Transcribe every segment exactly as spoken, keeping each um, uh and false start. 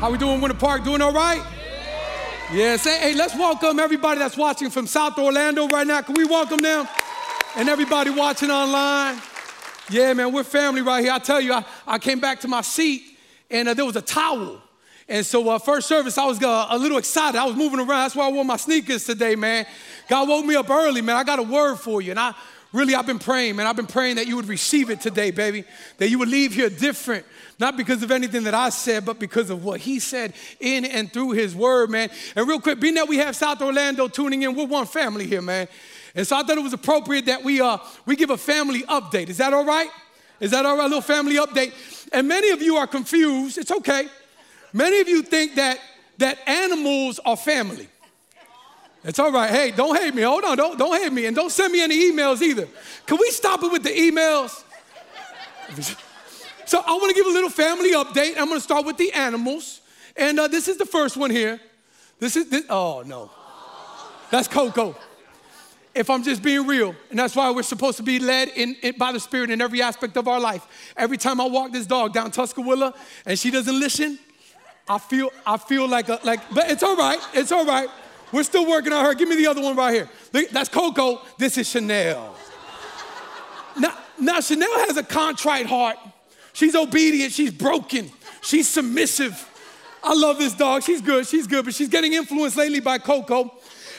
How we doing, Winter Park? Doing all right? Yeah. Yeah. Say, hey, let's welcome everybody that's watching from South Orlando right now. Can we welcome them? And everybody watching online. Yeah, man, we're family right here. I tell you, I, I came back to my seat, and uh, there was a towel. And so uh, first service, I was uh, a little excited. I was moving around. That's why I wore my sneakers today, man. God woke me up early, man. I got a word for you. And I really, I've been praying, man. I've been praying that you would receive it today, baby, that you would leave here different, not because of anything that I said, but because of what he said in and through his word, man. And real quick, being that we have South Orlando tuning in, we're one family here, man. And so I thought it was appropriate that we uh we give a family update. Is that all right? Is that all right, a little family update? And many of you are confused. It's okay. Many of you think that, that animals are family. It's all right. Hey, don't hate me. Hold on. Don't, don't hate me. And don't send me any emails either. Can we stop it with the emails? So I want to give a little family update. I'm going to start with the animals. And uh, this is the first one here. This is, this, oh, no. That's Coco. If I'm just being real, and that's why we're supposed to be led in, in, by the Spirit in every aspect of our life. Every time I walk this dog down Tuscawilla and she doesn't listen, I feel, I feel like a, like, but it's all right, it's all right. We're still working on her. Give me the other one right here. Look, that's Coco. This is Chanel. Now, now, Chanel has a contrite heart. She's obedient. She's broken. She's submissive. I love this dog. She's good. She's good, but she's getting influenced lately by Coco.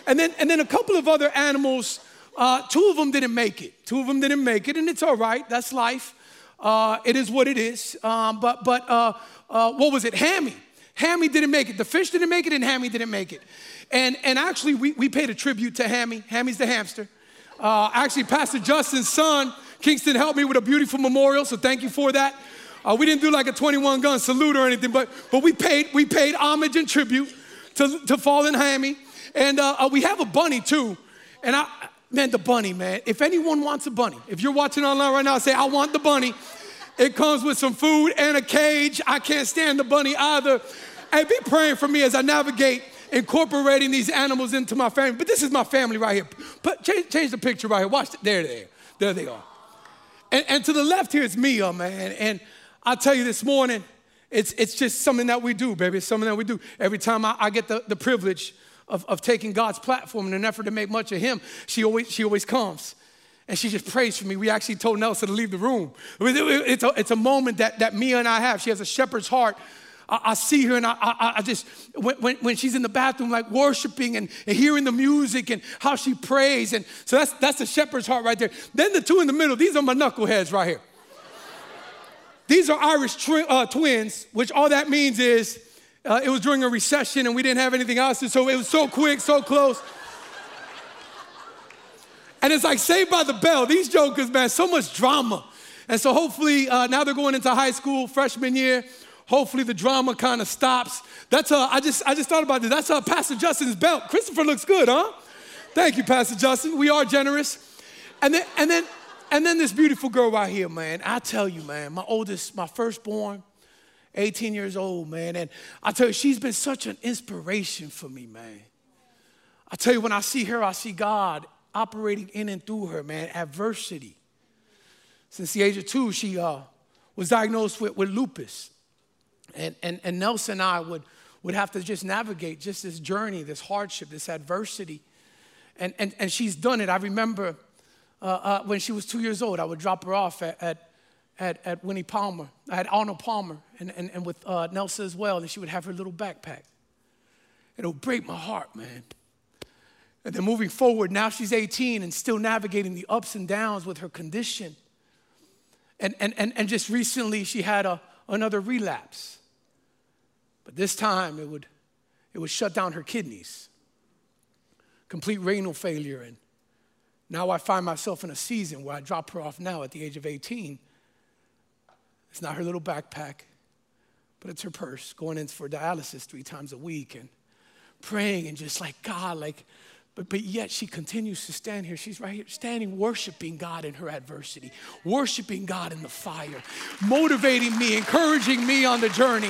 And then, and then a couple of other animals. Uh, two of them didn't make it. Two of them didn't make it, and it's all right. That's life. Uh, it is what it is. Um, but but uh, uh, what was it? Hammy. Hammy didn't make it. The fish didn't make it, and Hammy didn't make it. And, and actually, we, we paid a tribute to Hammy. Hammy's the hamster. Uh, actually, Pastor Justin's son, Kingston, helped me with a beautiful memorial, so thank you for that. Uh, we didn't do like a twenty-one gun salute or anything, but, but we, paid, we paid homage and tribute to, to fallen Hammy. And uh, uh, we have a bunny, too. And, I, man, the bunny, man. If anyone wants a bunny, if you're watching online right now, say, I want the bunny. It comes with some food and a cage. I can't stand the bunny either. Hey, be praying for me as I navigate incorporating these animals into my family. But this is my family right here. Put, change, change the picture right here. Watch. There they are. There they are. And, and to the left here is Mia, man. And I tell you this morning, it's, it's just something that we do, baby. It's something that we do. Every time I, I get the, the privilege of, of taking God's platform in an effort to make much of him, she always, she always comes. And she just prays for me. We actually told Nelson to leave the room. It's a, it's a moment that, that Mia and I have. She has a shepherd's heart. I, I see her, and I, I, I just, when, when she's in the bathroom, like worshiping and, and hearing the music and how she prays. And so that's, that's the shepherd's heart right there. Then the two in the middle, these are my knuckleheads right here. These are Irish tri- uh, twins, which all that means is uh, it was during a recession and we didn't have anything else. And so it was so quick, so close. And it's like Saved by the Bell. These jokers, man, so much drama. And so hopefully, uh, now they're going into high school, freshman year. Hopefully the drama kind of stops. That's uh, I just I just thought about this. That's uh, Pastor Justin's belt. Christopher looks good, huh? Thank you, Pastor Justin. We are generous. And then and then and then this beautiful girl right here, man. I tell you, man, my oldest, my firstborn, eighteen years old, man. And I tell you, she's been such an inspiration for me, man. I tell you, when I see her, I see God operating in and through her, man. Adversity. Since the age of two, she uh, was diagnosed with, with lupus. And, and, and Nelson and I would, would have to just navigate just this journey, this hardship, this adversity. And, and, and she's done it. I remember uh, uh, when she was two years old, I would drop her off at, at, at, at Winnie Palmer, at Arnold Palmer, and, and, and with uh, Nelson as well. And she would have her little backpack. It would break my heart, man. And then moving forward, now she's eighteen and still navigating the ups and downs with her condition. And, and, and, and just recently, she had a, another relapse. But this time, it would, it would shut down her kidneys. Complete renal failure. And now I find myself in a season where I drop her off now at the age of eighteen. It's not her little backpack, but it's her purse, going in for dialysis three times a week and praying and just like, God, like... But, but yet she continues to stand here. She's right here standing, worshiping God in her adversity, worshiping God in the fire, motivating me, encouraging me on the journey.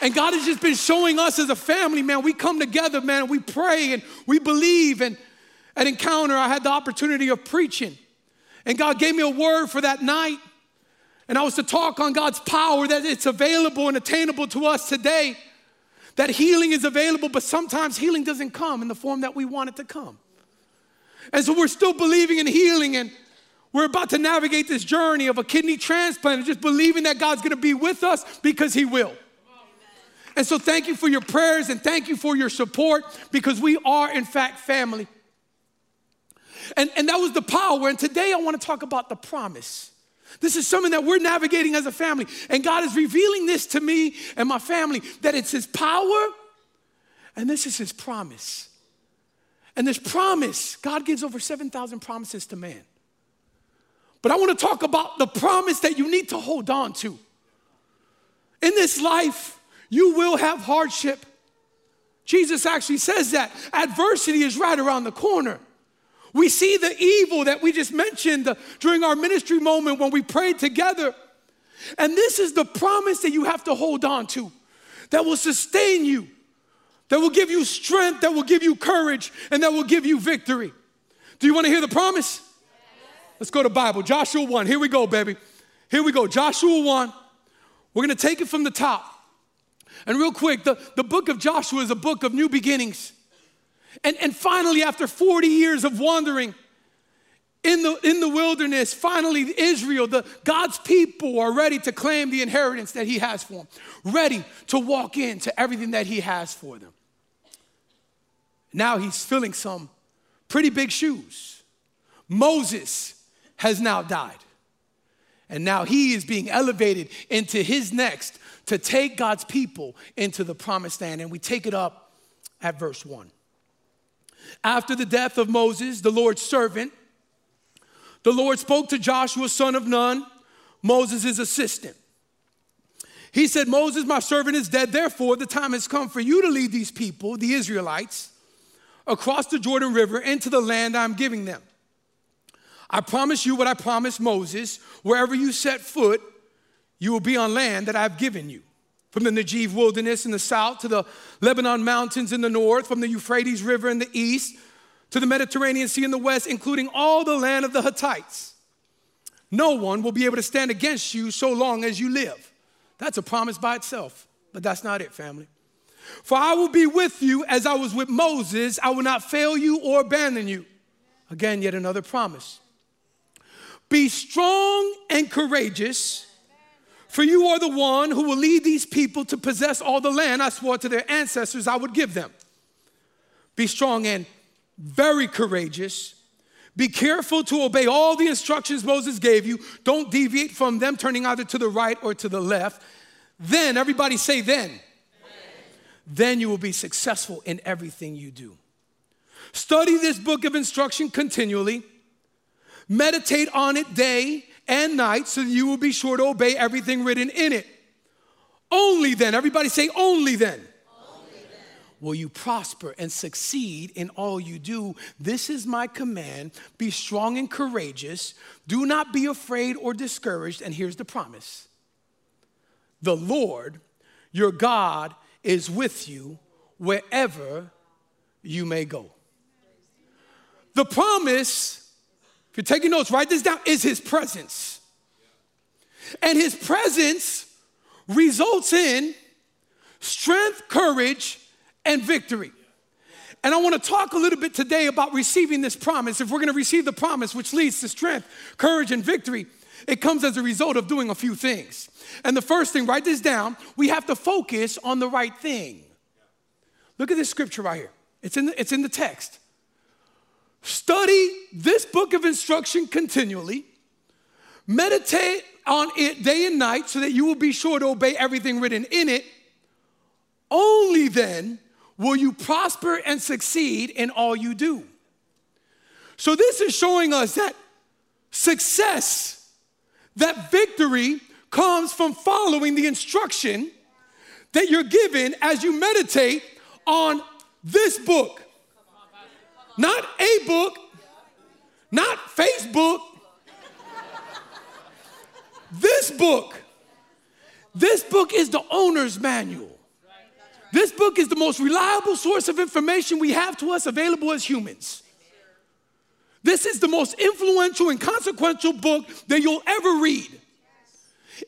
And God has just been showing us as a family, man, we come together, man, we pray and we believe. And at Encounter, I had the opportunity of preaching. And God gave me a word for that night. And I was to talk on God's power, that it's available and attainable to us today, that healing is available, but sometimes healing doesn't come in the form that we want it to come. And so we're still believing in healing, and we're about to navigate this journey of a kidney transplant and just believing that God's going to be with us because he will. And so thank you for your prayers and thank you for your support, because we are, in fact, family. And, and that was the power. And today I want to talk about the promise. This is something that we're navigating as a family. And God is revealing this to me and my family, that it's his power and this is his promise. And this promise, God gives over seven thousand promises to man. But I want to talk about the promise that you need to hold on to. In this life, you will have hardship. Jesus actually says that. Adversity is right around the corner. We see the evil that we just mentioned during our ministry moment when we prayed together. And this is the promise that you have to hold on to, that will sustain you, that will give you strength, that will give you courage, and that will give you victory. Do you want to hear the promise? Let's go to Bible. Joshua one. Here we go, baby. Here we go. Joshua one. We're going to take it from the top. And real quick, the, the book of Joshua is a book of new beginnings. And, and finally, after forty years of wandering in the, in the wilderness, finally Israel, the, God's people, are ready to claim the inheritance that he has for them, ready to walk into everything that he has for them. Now he's filling some pretty big shoes. Moses has now died. And now he is being elevated into his next to take God's people into the promised land. And we take it up at verse one. After the death of Moses, the Lord's servant, the Lord spoke to Joshua, son of Nun, Moses' assistant. He said, Moses, my servant, is dead. Therefore, the time has come for you to lead these people, the Israelites, across the Jordan River into the land I'm giving them. I promise you what I promised Moses. Wherever you set foot, you will be on land that I've given you. From the Negev wilderness in the south to the Lebanon mountains in the north, from the Euphrates River in the east to the Mediterranean Sea in the west, including all the land of the Hittites. No one will be able to stand against you so long as you live. That's a promise by itself, but that's not it, family. For I will be with you as I was with Moses. I will not fail you or abandon you. Again, yet another promise. Be strong and courageous, for you are the one who will lead these people to possess all the land I swore to their ancestors I would give them. Be strong and very courageous. Be careful to obey all the instructions Moses gave you. Don't deviate from them, turning either to the right or to the left. Then, everybody say then. Amen. Then you will be successful in everything you do. Study this book of instruction continually. Meditate on it day and night, so that you will be sure to obey everything written in it. Only then, everybody say only then. Only then will you prosper and succeed in all you do. This is my command. Be strong and courageous. Do not be afraid or discouraged. And here's the promise. The Lord, your God, is with you wherever you may go. The promise, if you're taking notes, write this down, is his presence. And his presence results in strength, courage, and victory. And I want to talk a little bit today about receiving this promise. If we're going to receive the promise, which leads to strength, courage, and victory, it comes as a result of doing a few things. And the first thing, write this down, we have to focus on the right thing. Look at this scripture right here. It's in the, it's in the text. Study this book of instruction continually. Meditate on it day and night, so that you will be sure to obey everything written in it. Only then will you prosper and succeed in all you do. So this is showing us that success, that victory, comes from following the instruction that you're given as you meditate on this book. Not a book, not Facebook, this book. This book is the owner's manual. This book is the most reliable source of information we have to us available as humans. This is the most influential and consequential book that you'll ever read.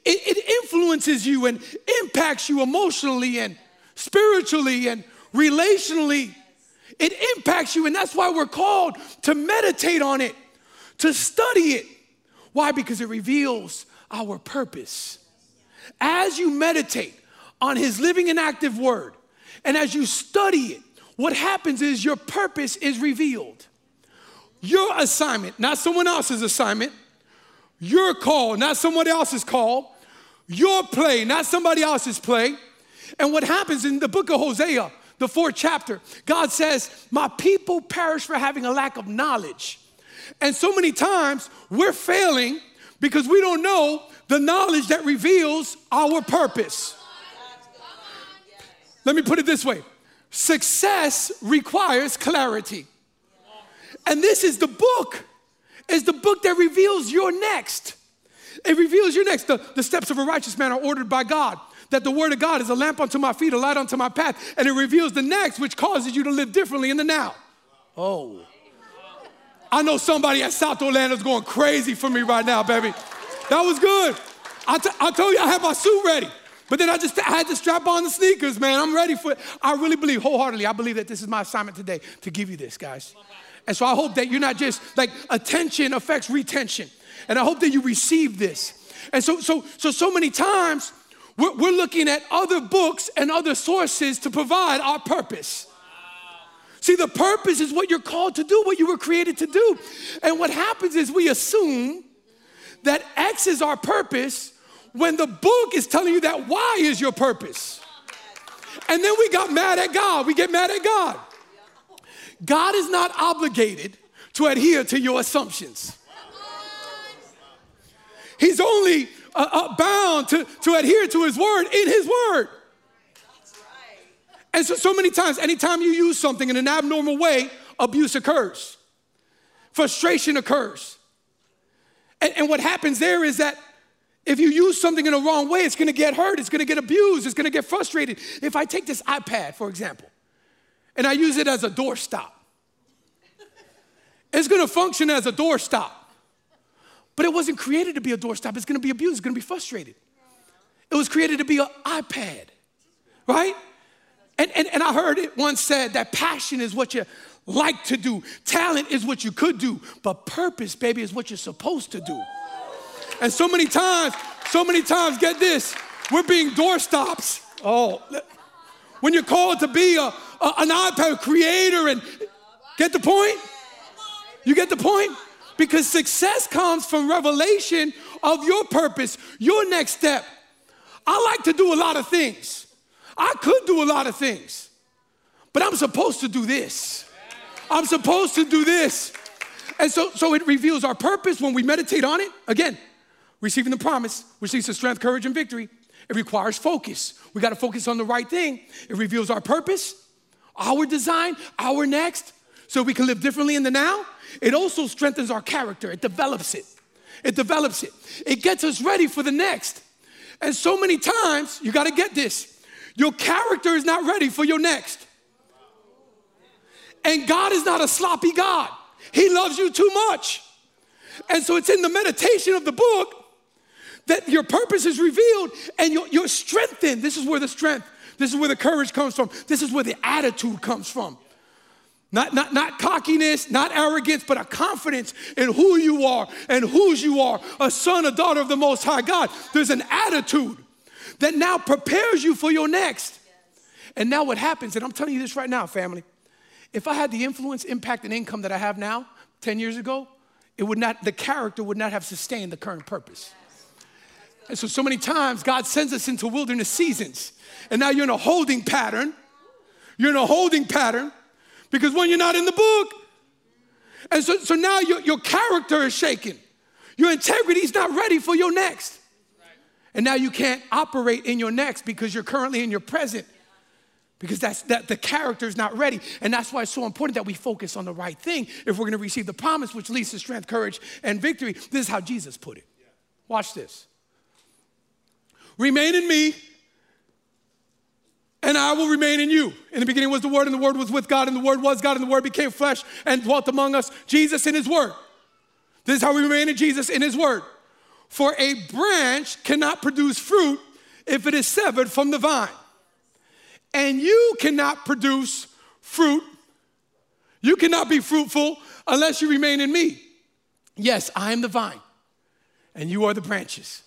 It, it influences you and impacts you emotionally and spiritually and relationally. It impacts you, and that's why we're called to meditate on it, to study it. Why? Because it reveals our purpose. As you meditate on his living and active word, and as you study it, what happens is your purpose is revealed. Your assignment, not someone else's assignment. Your call, not someone else's call. Your play, not somebody else's play. And what happens in the book of Hosea, the fourth chapter, God says, my people perish for having a lack of knowledge. And so many times we're failing because we don't know the knowledge that reveals our purpose. Let me put it this way. Success requires clarity. And this is the book. It's the book that reveals your next. It reveals your next. The, the steps of a righteous man are ordered by God. That the word of God is a lamp unto my feet, a light unto my path. And it reveals the next, which causes you to live differently in the now. Oh. I know somebody at South Orlando's going crazy for me right now, baby. That was good. I, t- I told you I had my suit ready. But then I just I had to strap on the sneakers, man. I'm ready for it. I really believe, wholeheartedly, I believe that this is my assignment today to give you this, guys. And so I hope that you're not just, like, attention affects retention. And I hope that you receive this. And so, so, so, so many times, we're, we're looking at other books and other sources to provide our purpose. See, the purpose is what you're called to do, what you were created to do. And what happens is we assume that X is our purpose when the book is telling you that Y is your purpose. And then we got mad at God. We get mad at God. God is not obligated to adhere to your assumptions. He's only uh, uh, bound to, to adhere to his word in his word. And so, so many times, anytime you use something in an abnormal way, abuse occurs. Frustration occurs. And, and what happens there is that if you use something in the wrong way, it's going to get hurt. It's going to get abused. It's going to get frustrated. If I take this iPad, for example, and I use it as a doorstop. It's going to function as a doorstop. But it wasn't created to be a doorstop. It's going to be abused. It's going to be frustrated. It was created to be an iPad, right? And, and, and I heard it once said that passion is what you like to do. Talent is what you could do. But purpose, baby, is what you're supposed to do. And so many times, so many times, get this, we're being doorstops. Oh, when you're called to be a Uh, an iPad creator, and get the point? You get the point? Because success comes from revelation of your purpose, your next step. I like to do a lot of things. I could do a lot of things, but I'm supposed to do this. I'm supposed to do this. And so, so it reveals our purpose when we meditate on it. Again, receiving the promise, which leads to strength, courage, and victory. It requires focus. We got to focus on the right thing. It reveals our purpose, our design, our next, so we can live differently in the now. It also strengthens our character. It develops it. It develops it. It gets us ready for the next. And so many times, you got to get this, your character is not ready for your next. And God is not a sloppy God. He loves you too much. And so it's in the meditation of the book that your purpose is revealed and you're, you're strengthened. This is where the strength This is where the courage comes from. This is where the attitude comes from. Not, not, not cockiness, not arrogance, but a confidence in who you are and whose you are, a son, a daughter of the Most High God. There's an attitude that now prepares you for your next. And now what happens, and I'm telling you this right now, family, if I had the influence, impact, and income that I have now ten years ago, it would not, the character would not have sustained the current purpose. And so, so many times, God sends us into wilderness seasons. And now you're in a holding pattern. You're in a holding pattern because when you're not in the book. And so, so now your, your character is shaken. Your integrity is not ready for your next. And now you can't operate in your next because you're currently in your present because that's, that the character is not ready. And that's why it's so important that we focus on the right thing if we're going to receive the promise, which leads to strength, courage, and victory. This is how Jesus put it. Watch this. Remain in me, and I will remain in you. In the beginning was the Word, and the Word was with God, and the Word was God, and the Word became flesh and dwelt among us. Jesus in his Word. This is how we remain in Jesus, in his Word. For a branch cannot produce fruit if it is severed from the vine. And you cannot produce fruit. You cannot be fruitful unless you remain in me. Yes, I am the vine, and you are the branches.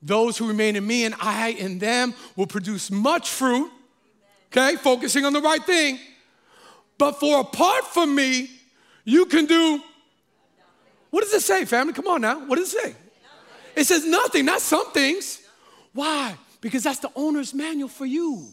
Those who remain in me and I in them will produce much fruit, okay, focusing on the right thing. But for apart from me, you can do, what does it say, family? Come on now. What does it say? It says nothing, not some things. Why? Because that's the owner's manual for you.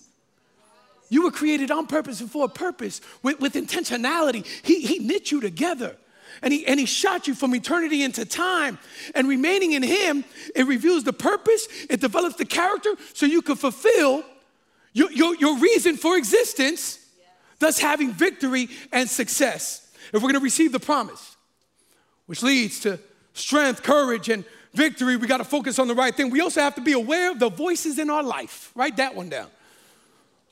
You were created on purpose and for a purpose, with, with intentionality. He, he knit you together. And he, and he shot you from eternity into time. And remaining in him, it reveals the purpose. It develops the character so you can fulfill your, your, your reason for existence, yes, thus having victory and success. If we're going to receive the promise, which leads to strength, courage, and victory, we got to focus on the right thing. We also have to be aware of the voices in our life. Write that one down.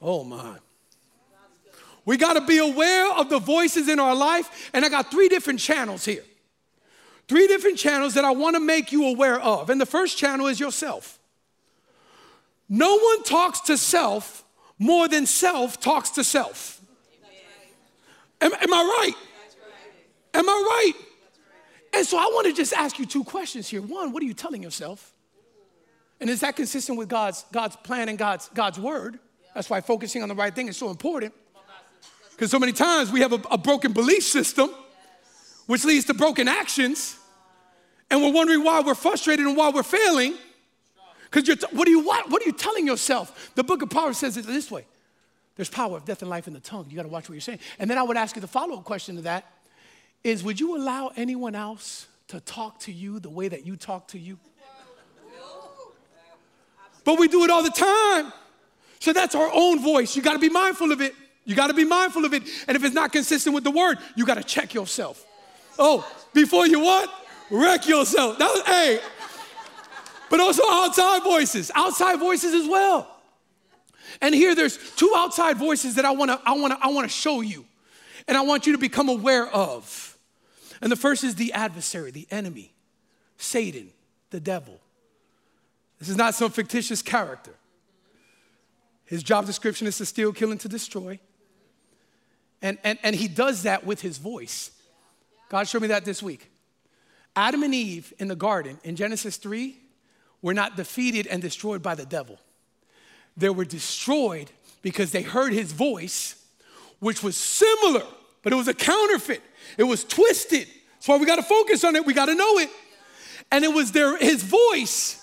Oh, my. We got to be aware of the voices in our life. And I got three different channels here. Three different channels that I want to make you aware of. And the first channel is yourself. No one talks to self more than self talks to self. Am, am I right? Am I right? And so I want to just ask you two questions here. One, what are you telling yourself? And is that consistent with God's, God's plan and God's, God's word? That's why focusing on the right thing is so important. Because so many times we have a, a broken belief system, which leads to broken actions. And we're wondering why we're frustrated and why we're failing. Because you're t- what, are you, what, what are you telling yourself? The book of Proverbs says it this way. There's power of death and life in the tongue. You got to watch what you're saying. And then I would ask you the follow-up question to that is, would you allow anyone else to talk to you the way that you talk to you? But we do it all the time. So that's our own voice. You got to be mindful of it. You got to be mindful of it. And if it's not consistent with the word, you got to check yourself. Oh, before you what? Wreck yourself. That was, hey. But also outside voices. Outside voices as well. And here there's two outside voices that I want to I want to I want to show you. And I want you to become aware of. And the first is the adversary, the enemy, Satan, the devil. This is not some fictitious character. His job description is to steal, kill, and to destroy. And, and, and he does that with his voice. God showed me that this week. Adam and Eve in the garden in Genesis three were not defeated and destroyed by the devil. They were destroyed because they heard his voice, which was similar, but it was a counterfeit. It was twisted. That's why we got to focus on it. We got to know it. And it was their his voice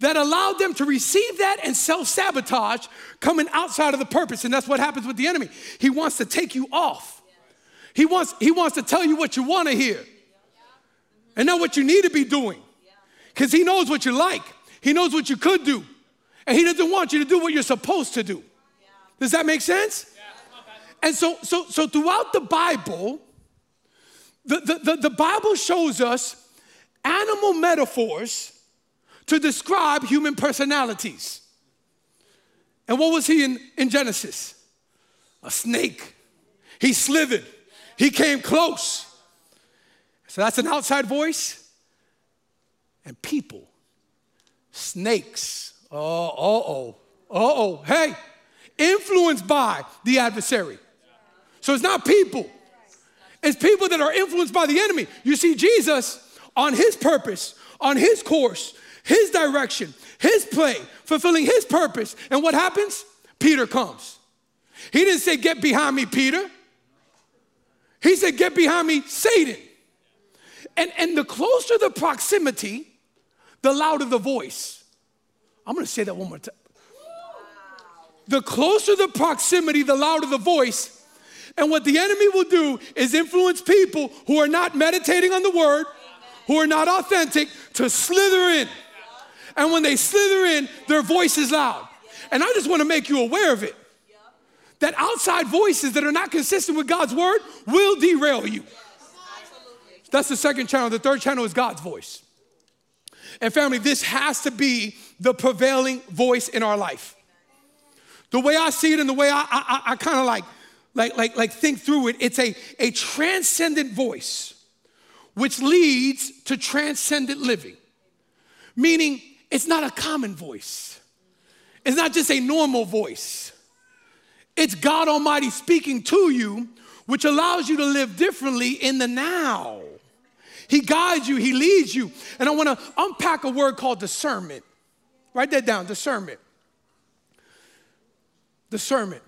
that allowed them to receive that and self-sabotage, coming outside of the purpose. And that's what happens with the enemy. He wants to take you off. He wants, he wants to tell you what you want to hear and not what you need to be doing, because he knows what you like. He knows what you could do, and he doesn't want you to do what you're supposed to do. Does that make sense? And so, so, so throughout the Bible, the, the, the, the Bible shows us animal metaphors to describe human personalities. And what was he in, in Genesis? A snake. He slithered. He came close. So that's an outside voice. And people. Snakes. Oh, uh-oh. Uh-oh. Hey. Influenced by the adversary. So it's not people. It's people that are influenced by the enemy. You see Jesus on his purpose, on his course, his direction, his play, fulfilling his purpose. And what happens? Peter comes. He didn't say, "Get behind me, Peter." He said, "Get behind me, Satan." And, and the closer the proximity, the louder the voice. I'm going to say that one more time. The closer the proximity, the louder the voice. And what the enemy will do is influence people who are not meditating on the word, who are not authentic, to slither in. And when they slither in, their voice is loud. And I just want to make you aware of it. That outside voices that are not consistent with God's word will derail you. That's the second channel. The third channel is God's voice. And family, this has to be the prevailing voice in our life. The way I see it and the way I, I, I kind of like, like, like, like think through it, it's a, a transcendent voice which leads to transcendent living. meaning it's not a common voice. It's not just a normal voice. It's God Almighty speaking to you, which allows you to live differently in the now. He guides you. He leads you. And I want to unpack a word called discernment. Write that down, discernment. Discernment.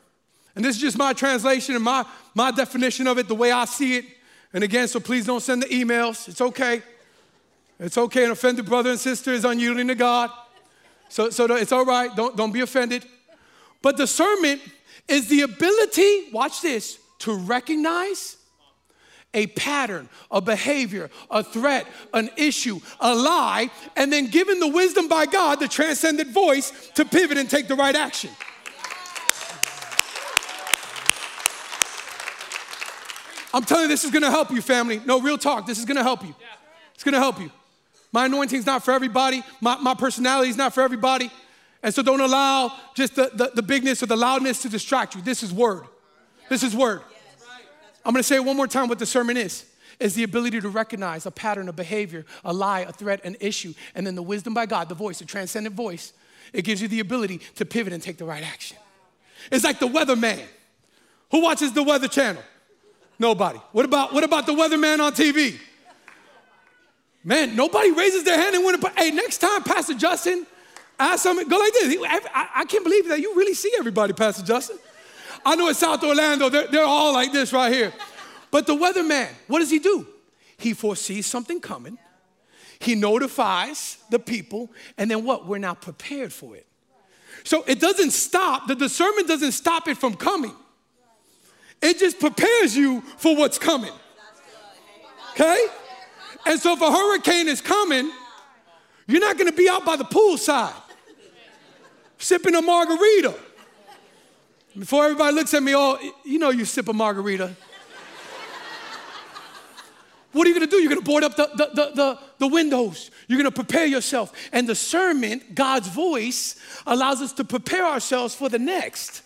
And this is just my translation and my, my definition of it, the way I see it. And again, so please don't send the emails. It's okay. It's okay. An offended brother and sister is unyielding to God. So, so it's all right. Don't, don't be offended. But discernment is the ability, watch this, to recognize a pattern, a behavior, a threat, an issue, a lie, and then given the wisdom by God, the transcendent voice, to pivot and take the right action. I'm telling you, this is going to help you, family. No, real talk. This is going to help you. It's going to help you. My anointing's not for everybody. My, my personality's not for everybody. And so don't allow just the, the, the bigness or the loudness to distract you. This is word. This is word. I'm going to say it one more time what discernment is. It's the ability to recognize a pattern, a behavior, a lie, a threat, an issue, and then the wisdom by God, the voice, the transcendent voice, it gives you the ability to pivot and take the right action. It's like the weatherman. Who watches the Weather Channel? Nobody. What about, what about the weatherman on T V? Man, nobody raises their hand and wins a, hey, next time, Pastor Justin, ask something, go like this. I, I can't believe that you really see everybody, Pastor Justin. I know in South Orlando, they're, they're all like this right here. But the weatherman, what does he do? He foresees something coming. He notifies the people. And then what? We're now prepared for it. So it doesn't stop. The discernment doesn't stop it from coming. It just prepares you for what's coming. Okay? And so if a hurricane is coming, you're not going to be out by the poolside sipping a margarita. Before everybody looks at me, oh, you know you sip a margarita. What are you going to do? You're going to board up the, the, the, the, the windows. You're going to prepare yourself. And discernment, God's voice, allows us to prepare ourselves for the next.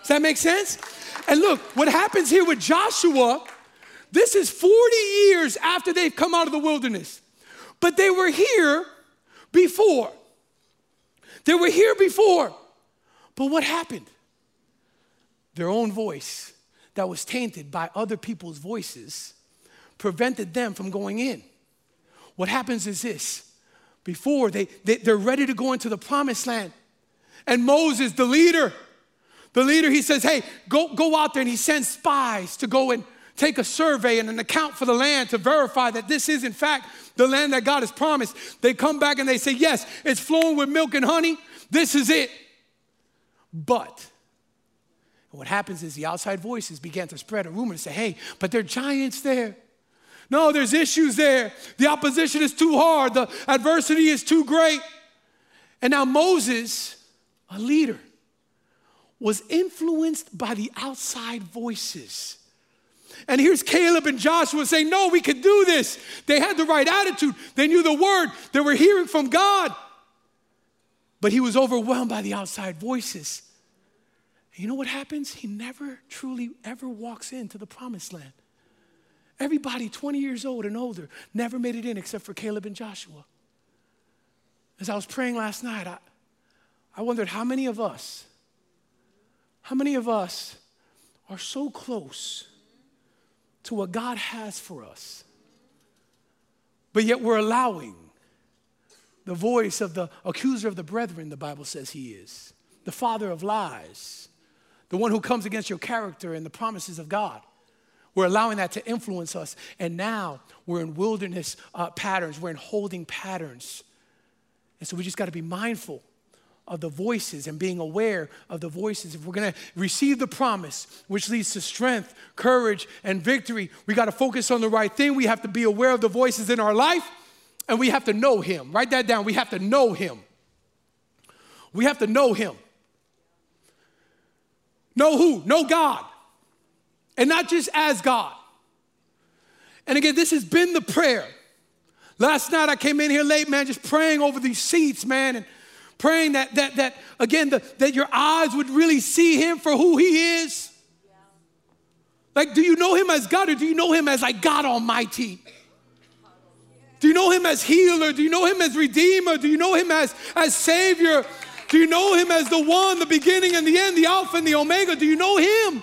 Does that make sense? And look, what happens here with Joshua, this is forty years after they've come out of the wilderness. But they were here before. They were here before. But what happened? Their own voice that was tainted by other people's voices prevented them from going in. What happens is this. Before, they, they, they're ready to go into the promised land. And Moses, the leader, the leader, he says, hey, go, go out there. And he sends spies to go and take a survey and an account for the land to verify that this is, in fact, the land that God has promised. They come back and they say, yes, it's flowing with milk and honey. This is it. But what happens is the outside voices began to spread a rumor and say, hey, but there are giants there. No, there's issues there. The opposition is too hard. The adversity is too great. And now Moses, a leader, was influenced by the outside voices. And here's Caleb and Joshua saying, no, we can do this. They had the right attitude. They knew the word. They were hearing from God. But he was overwhelmed by the outside voices. You know what happens? He never truly ever walks into the promised land. Everybody twenty years old and older never made it in except for Caleb and Joshua. As I was praying last night, I, I wondered how many of us, how many of us are so close to what God has for us, but yet we're allowing the voice of the accuser of the brethren, the Bible says he is, the father of lies, the one who comes against your character and the promises of God. We're allowing that to influence us. And now we're in wilderness uh, patterns. We're in holding patterns. And so we just got to be mindful of the voices and being aware of the voices. If we're going to receive the promise, which leads to strength, courage, and victory, we got to focus on the right thing. We have to be aware of the voices in our life, and we have to know him. Write that down. We have to know him. We have to know him. Know who? Know God. And not just as God. And again, this has been the prayer. Last night I came in here late, man, just praying over these seats, man, and praying that, that, that again, the, that your eyes would really see him for who he is. Yeah. Like, do you know him as God or do you know him as like God Almighty? Do you know him as healer? Do you know him as redeemer? Do you know him as, as savior? Do you know him as the one, the beginning and the end, the alpha and the omega? Do you know him?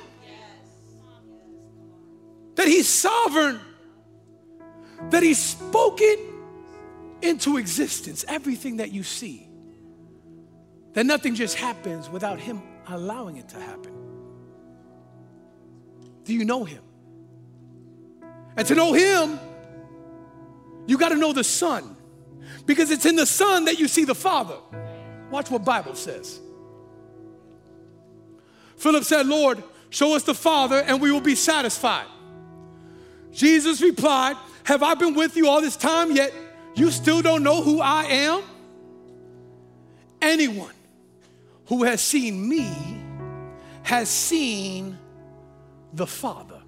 That he's sovereign. That he's spoken into existence. Everything that you see. That nothing just happens without him allowing it to happen. Do you know him? And to know him, you got to know the Son. Because it's in the Son that you see the Father. Watch what the Bible says. Philip said, "Lord, show us the Father and we will be satisfied." Jesus replied, "Have I been with you all this time, yet you still don't know who I am? Anyone who has seen me has seen the Father."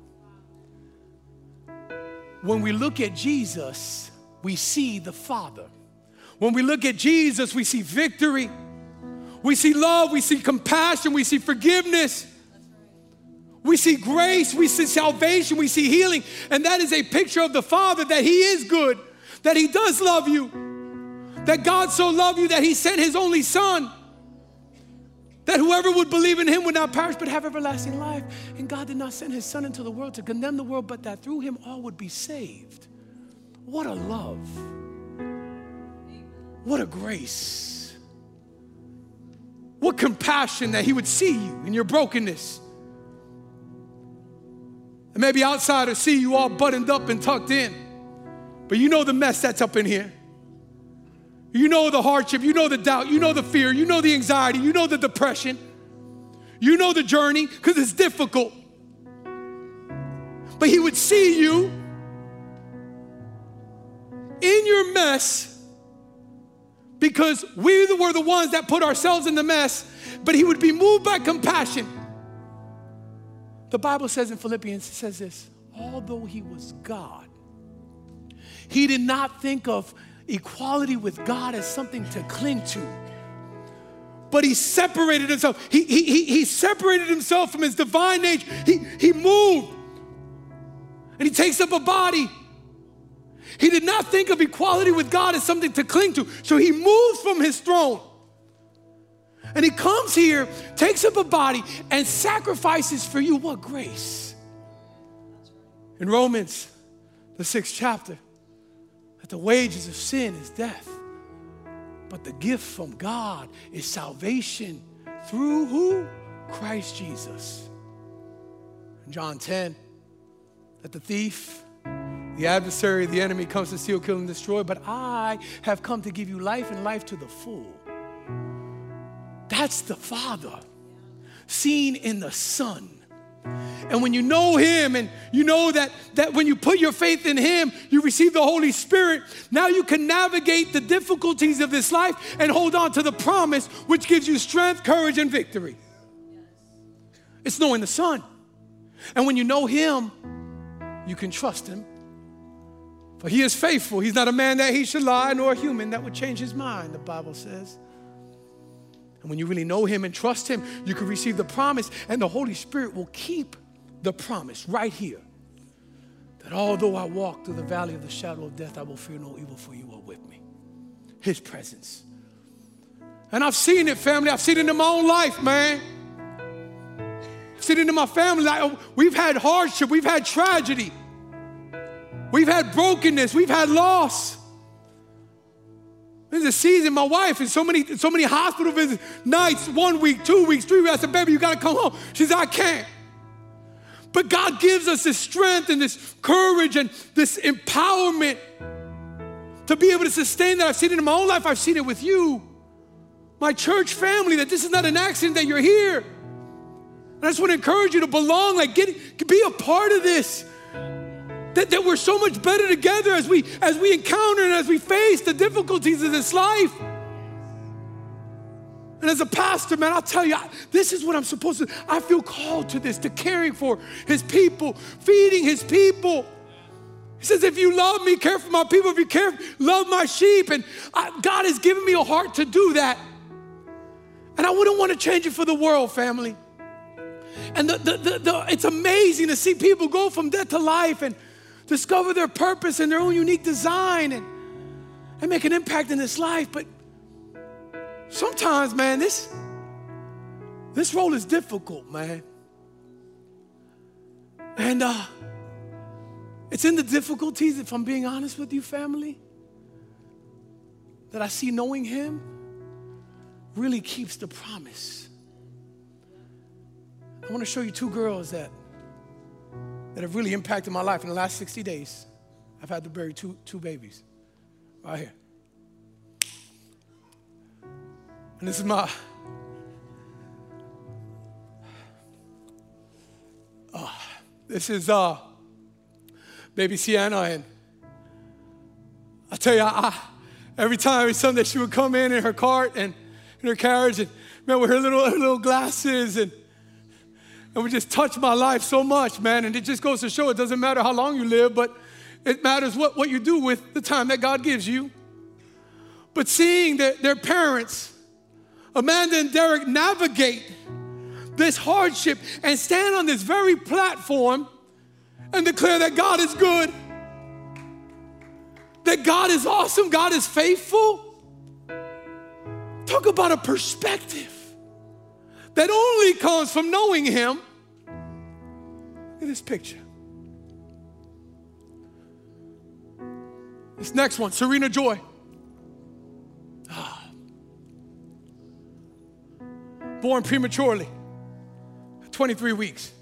When we look at Jesus, we see the Father. When we look at Jesus, we see victory. We see love. We see compassion. We see forgiveness. We see grace. We see salvation. We see healing. And that is a picture of the Father, that he is good, that he does love you, that God so loved you that he sent his only Son, that whoever would believe in him would not perish but have everlasting life. And God did not send his Son into the world to condemn the world, but that through him all would be saved. What a love. What a grace. What compassion that he would see you in your brokenness. And maybe outsiders see you all buttoned up and tucked in. But you know the mess that's up in here. You know the hardship. You know the doubt. You know the fear. You know the anxiety. You know the depression. You know the journey because it's difficult. But he would see you in your mess, because we were the ones that put ourselves in the mess, but he would be moved by compassion. The Bible says in Philippians, it says this, although he was God, he did not think of equality with God as something to cling to, but he separated himself. He, he, he, he separated himself from his divine nature. He, he moved, and he takes up a body. He did not think of equality with God as something to cling to. So he moves from his throne. And he comes here, takes up a body, and sacrifices for you. What grace. In Romans, the sixth chapter, that the wages of sin is death, but the gift from God is salvation through who? Christ Jesus. In John ten, that the thief, the adversary, the enemy, comes to steal, kill, and destroy, but I have come to give you life and life to the full. That's the Father seen in the Son. And when you know him and you know that, that when you put your faith in him, you receive the Holy Spirit, now you can navigate the difficulties of this life and hold on to the promise, which gives you strength, courage, and victory. It's knowing the Son. And when you know him, you can trust him. For he is faithful. He's not a man that he should lie, nor a human that would change his mind, the Bible says. And when you really know him and trust him, you can receive the promise, and the Holy Spirit will keep the promise right here. That although I walk through the valley of the shadow of death, I will fear no evil, for you are with me. His presence. And I've seen it, family. I've seen it in my own life, man. I've seen it in my family. We've had hardship. We've had tragedy. We've had brokenness. We've had loss. There's a season, my wife, and so many, so many hospital visits, nights, one week, two weeks, three weeks. I said, "Baby, you got to come home." She said, "I can't." But God gives us this strength and this courage and this empowerment to be able to sustain that. I've seen it in my own life. I've seen it with you, my church family, that this is not an accident that you're here. And I just want to encourage you to belong, like get, be a part of this. That, that we're so much better together as we, as we encounter and as we face the difficulties of this life. And as a pastor, man, I'll tell you, I, this is what I'm supposed to do. I feel called to this, to caring for his people, feeding his people. He says, if you love me, care for my people. If you care, love my sheep. And I, God has given me a heart to do that. And I wouldn't want to change it for the world, family. And the, the, the, the, it's amazing to see people go from death to life and discover their purpose and their own unique design. And and make an impact in this life. But sometimes, man, this, this role is difficult, man. And uh, it's in the difficulties, if I'm being honest with you, family, that I see knowing him really keeps the promise. I want to show you two girls that that have really impacted my life. In the last sixty days, I've had to bury two, two babies right here. And this is my, uh, this is uh, baby Sienna. And I tell you, I, I, every time, every Sunday, she would come in in her cart and in her carriage, and man, with her little, her little glasses, and and we just touched my life so much, man. And it just goes to show it doesn't matter how long you live, but it matters what, what you do with the time that God gives you. But seeing that their parents, Amanda and Derek, navigate this hardship and stand on this very platform and declare that God is good, that God is awesome, God is faithful. Talk about a perspective that only comes from knowing him. Look at this picture. This next one, Serena Joy. Ah. Born prematurely, twenty-three weeks.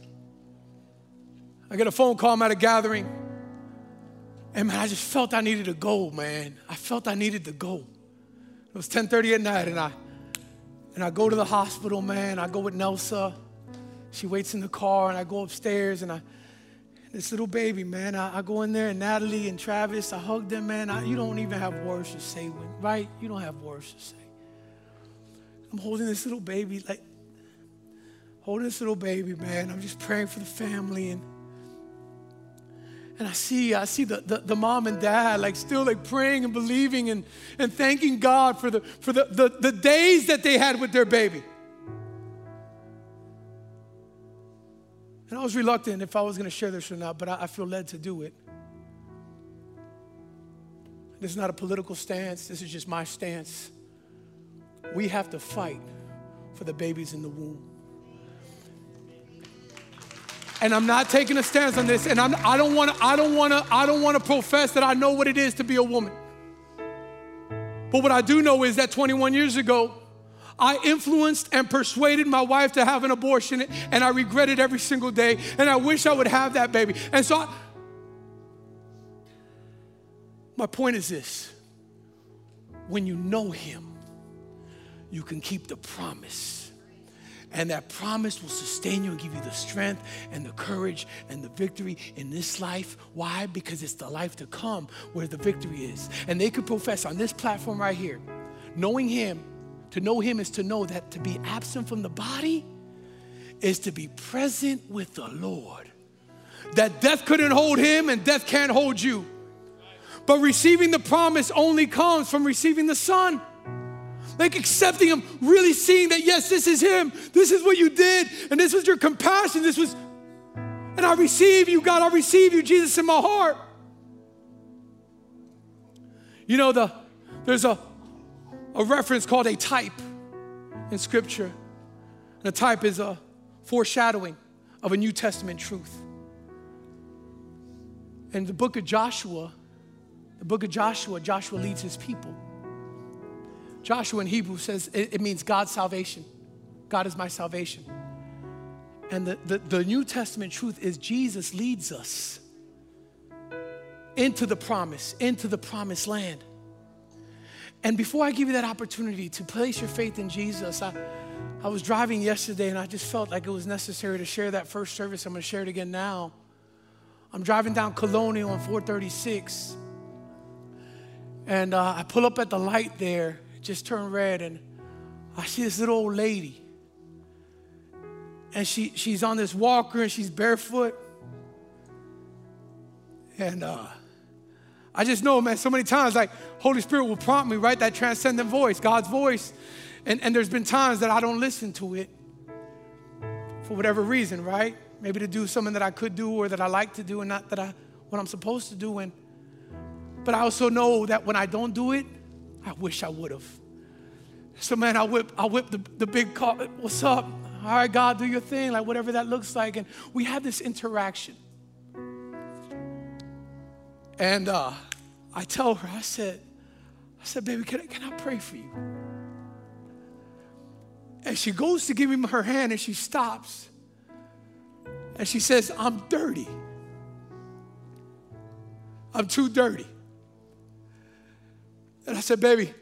I get a phone call, I'm at a gathering, and man, I just felt I needed to go, man. I felt I needed to go. It was ten thirty at night, and I And I go to the hospital, man. I go with Nelson. She waits in the car, and I go upstairs, and I, this little baby, man, I, I go in there, and Natalie and Travis, I hug them, man. I, you don't even have words to say, right? You don't have words to say. I'm holding this little baby, like, holding this little baby, man. I'm just praying for the family, and and I see, I see the, the, the mom and dad like still like praying and believing and, and thanking God for, the, for the, the, the days that they had with their baby. And I was reluctant if I was gonna share this or not, but I, I feel led to do it. This is not a political stance, this is just my stance. We have to fight for the babies in the womb. And I'm not taking a stance on this, and I'm, I don't want to. I don't want to. I don't want to profess that I know what it is to be a woman. But what I do know is that twenty-one years ago, I influenced and persuaded my wife to have an abortion, and I regret it every single day. And I wish I would have that baby. And so, I, my point is this: when you know him, you can keep the promise. And that promise will sustain you and give you the strength and the courage and the victory in this life. Why? Because it's the life to come where the victory is. And they could profess on this platform right here, knowing him, to know him is to know that to be absent from the body is to be present with the Lord. That death couldn't hold him and death can't hold you. But receiving the promise only comes from receiving the Son. Like accepting him, really seeing that, yes, this is him. This is what you did. And this was your compassion. This was, and I receive you, God. I receive you, Jesus, in my heart. You know, the there's a, a reference called a type in Scripture. And a type is a foreshadowing of a New Testament truth. In the book of Joshua, the book of Joshua, Joshua leads his people. Joshua in Hebrew says it, it means God's salvation. God is my salvation. And the, the, the New Testament truth is Jesus leads us into the promise, into the promised land. And before I give you that opportunity to place your faith in Jesus, I, I was driving yesterday and I just felt like it was necessary to share that first service. I'm going to share it again now. I'm driving down Colonial on four thirty-six. And uh, I pull up at the light there, just turned red, and I see this little old lady. And she she's on this walker, and she's barefoot. And uh, I just know, man, so many times, like, Holy Spirit will prompt me, right? That transcendent voice, God's voice. And, and there's been times that I don't listen to it for whatever reason, right? Maybe to do something that I could do or that I like to do and not that I what I'm supposed to do. And But I also know that when I don't do it, I wish I would have. So man, I whip, I whip the, the big car. What's up? All right, God, do your thing. Like whatever that looks like. And we have this interaction. And uh, I tell her, I said, I said, baby, can I, can I pray for you? And she goes to give me her hand and she stops. And she says, I'm dirty. I'm too dirty. And I said, baby,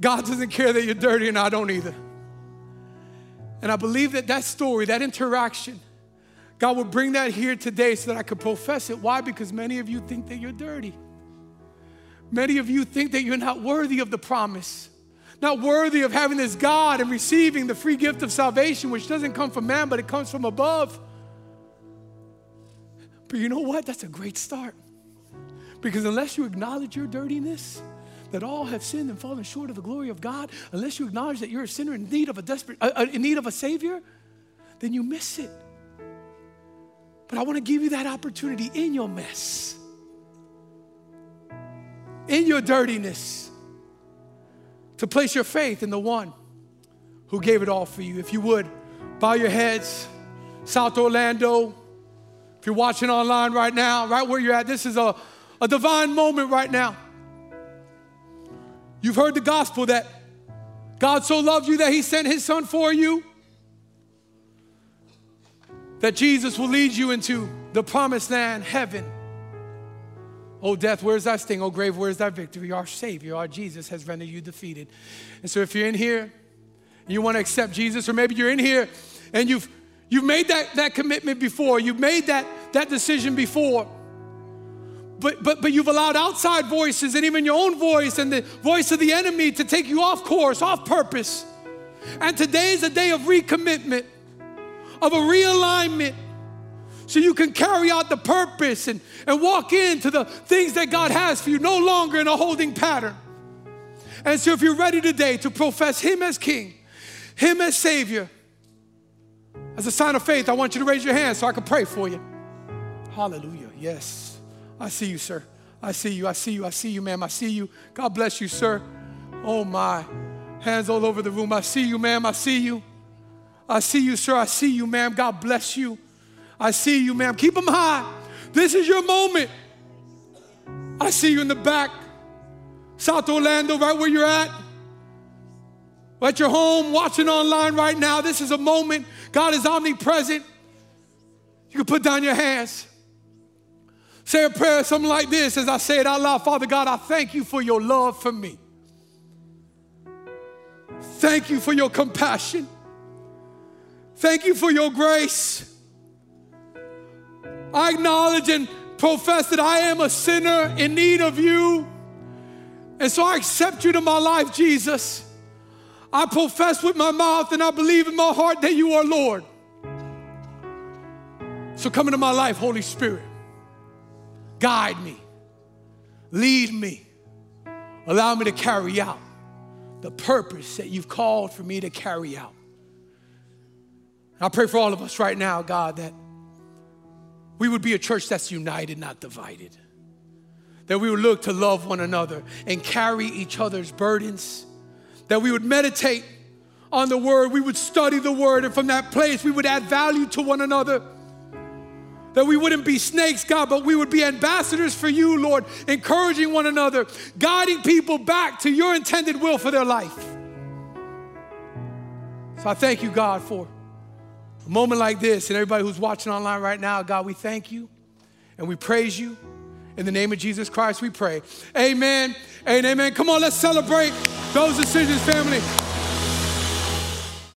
God doesn't care that you're dirty and I don't either. And I believe that that story, that interaction, God will bring that here today so that I could profess it. Why? Because many of you think that you're dirty. Many of you think that you're not worthy of the promise, not worthy of having this God and receiving the free gift of salvation, which doesn't come from man, but it comes from above. But you know what? That's a great start. Because unless you acknowledge your dirtiness, that all have sinned and fallen short of the glory of God, unless you acknowledge that you're a sinner in need of a desperate, uh, in need of a Savior, then you miss it. But I want to give you that opportunity in your mess, in your dirtiness, to place your faith in the one who gave it all for you. If you would, bow your heads. South Orlando, if you're watching online right now, right where you're at, this is a, a divine moment right now. You've heard the gospel that God so loved you that he sent his son for you, that Jesus will lead you into the promised land, heaven. Oh, death, where's thy sting? Oh, grave, where's thy victory? Our Savior, our Jesus, has rendered you defeated. And so if you're in here and you want to accept Jesus, or maybe you're in here and you've, you've made that, that commitment before, you've made that, that decision before, but, but, but you've allowed outside voices and even your own voice and the voice of the enemy to take you off course, off purpose. And today is a day of recommitment, of a realignment, so you can carry out the purpose and, and walk into the things that God has for you, no longer in a holding pattern. And so if you're ready today to profess him as King, him as Savior, as a sign of faith, I want you to raise your hand so I can pray for you. Hallelujah. Yes. I see you, sir. I see you. I see you. I see you, ma'am. I see you. God bless you, sir. Oh, my. Hands all over the room. I see you, ma'am. I see you. I see you, sir. I see you, ma'am. God bless you. I see you, ma'am. Keep them high. This is your moment. I see you in the back. South Orlando, right where you're at. At your home, watching online right now. This is a moment. God is omnipresent. You can put down your hands. Say a prayer, something like this, as I say it out loud. Father God, I thank you for your love for me. Thank you for your compassion. Thank you for your grace. I acknowledge and profess that I am a sinner in need of you. And so I accept you to my life, Jesus. I profess with my mouth and I believe in my heart that you are Lord. So come into my life, Holy Spirit. Guide me. Lead me. Allow me to carry out the purpose that you've called for me to carry out. I pray for all of us right now, God, that we would be a church that's united, not divided. That we would look to love one another and carry each other's burdens. That we would meditate on the word. We would study the word. And from that place, we would add value to one another. That we wouldn't be snakes, God, but we would be ambassadors for you, Lord, encouraging one another, guiding people back to your intended will for their life. So I thank you, God, for a moment like this, and everybody who's watching online right now, God, we thank you and we praise you. In the name of Jesus Christ, we pray. Amen and amen. Come on, let's celebrate those decisions, family.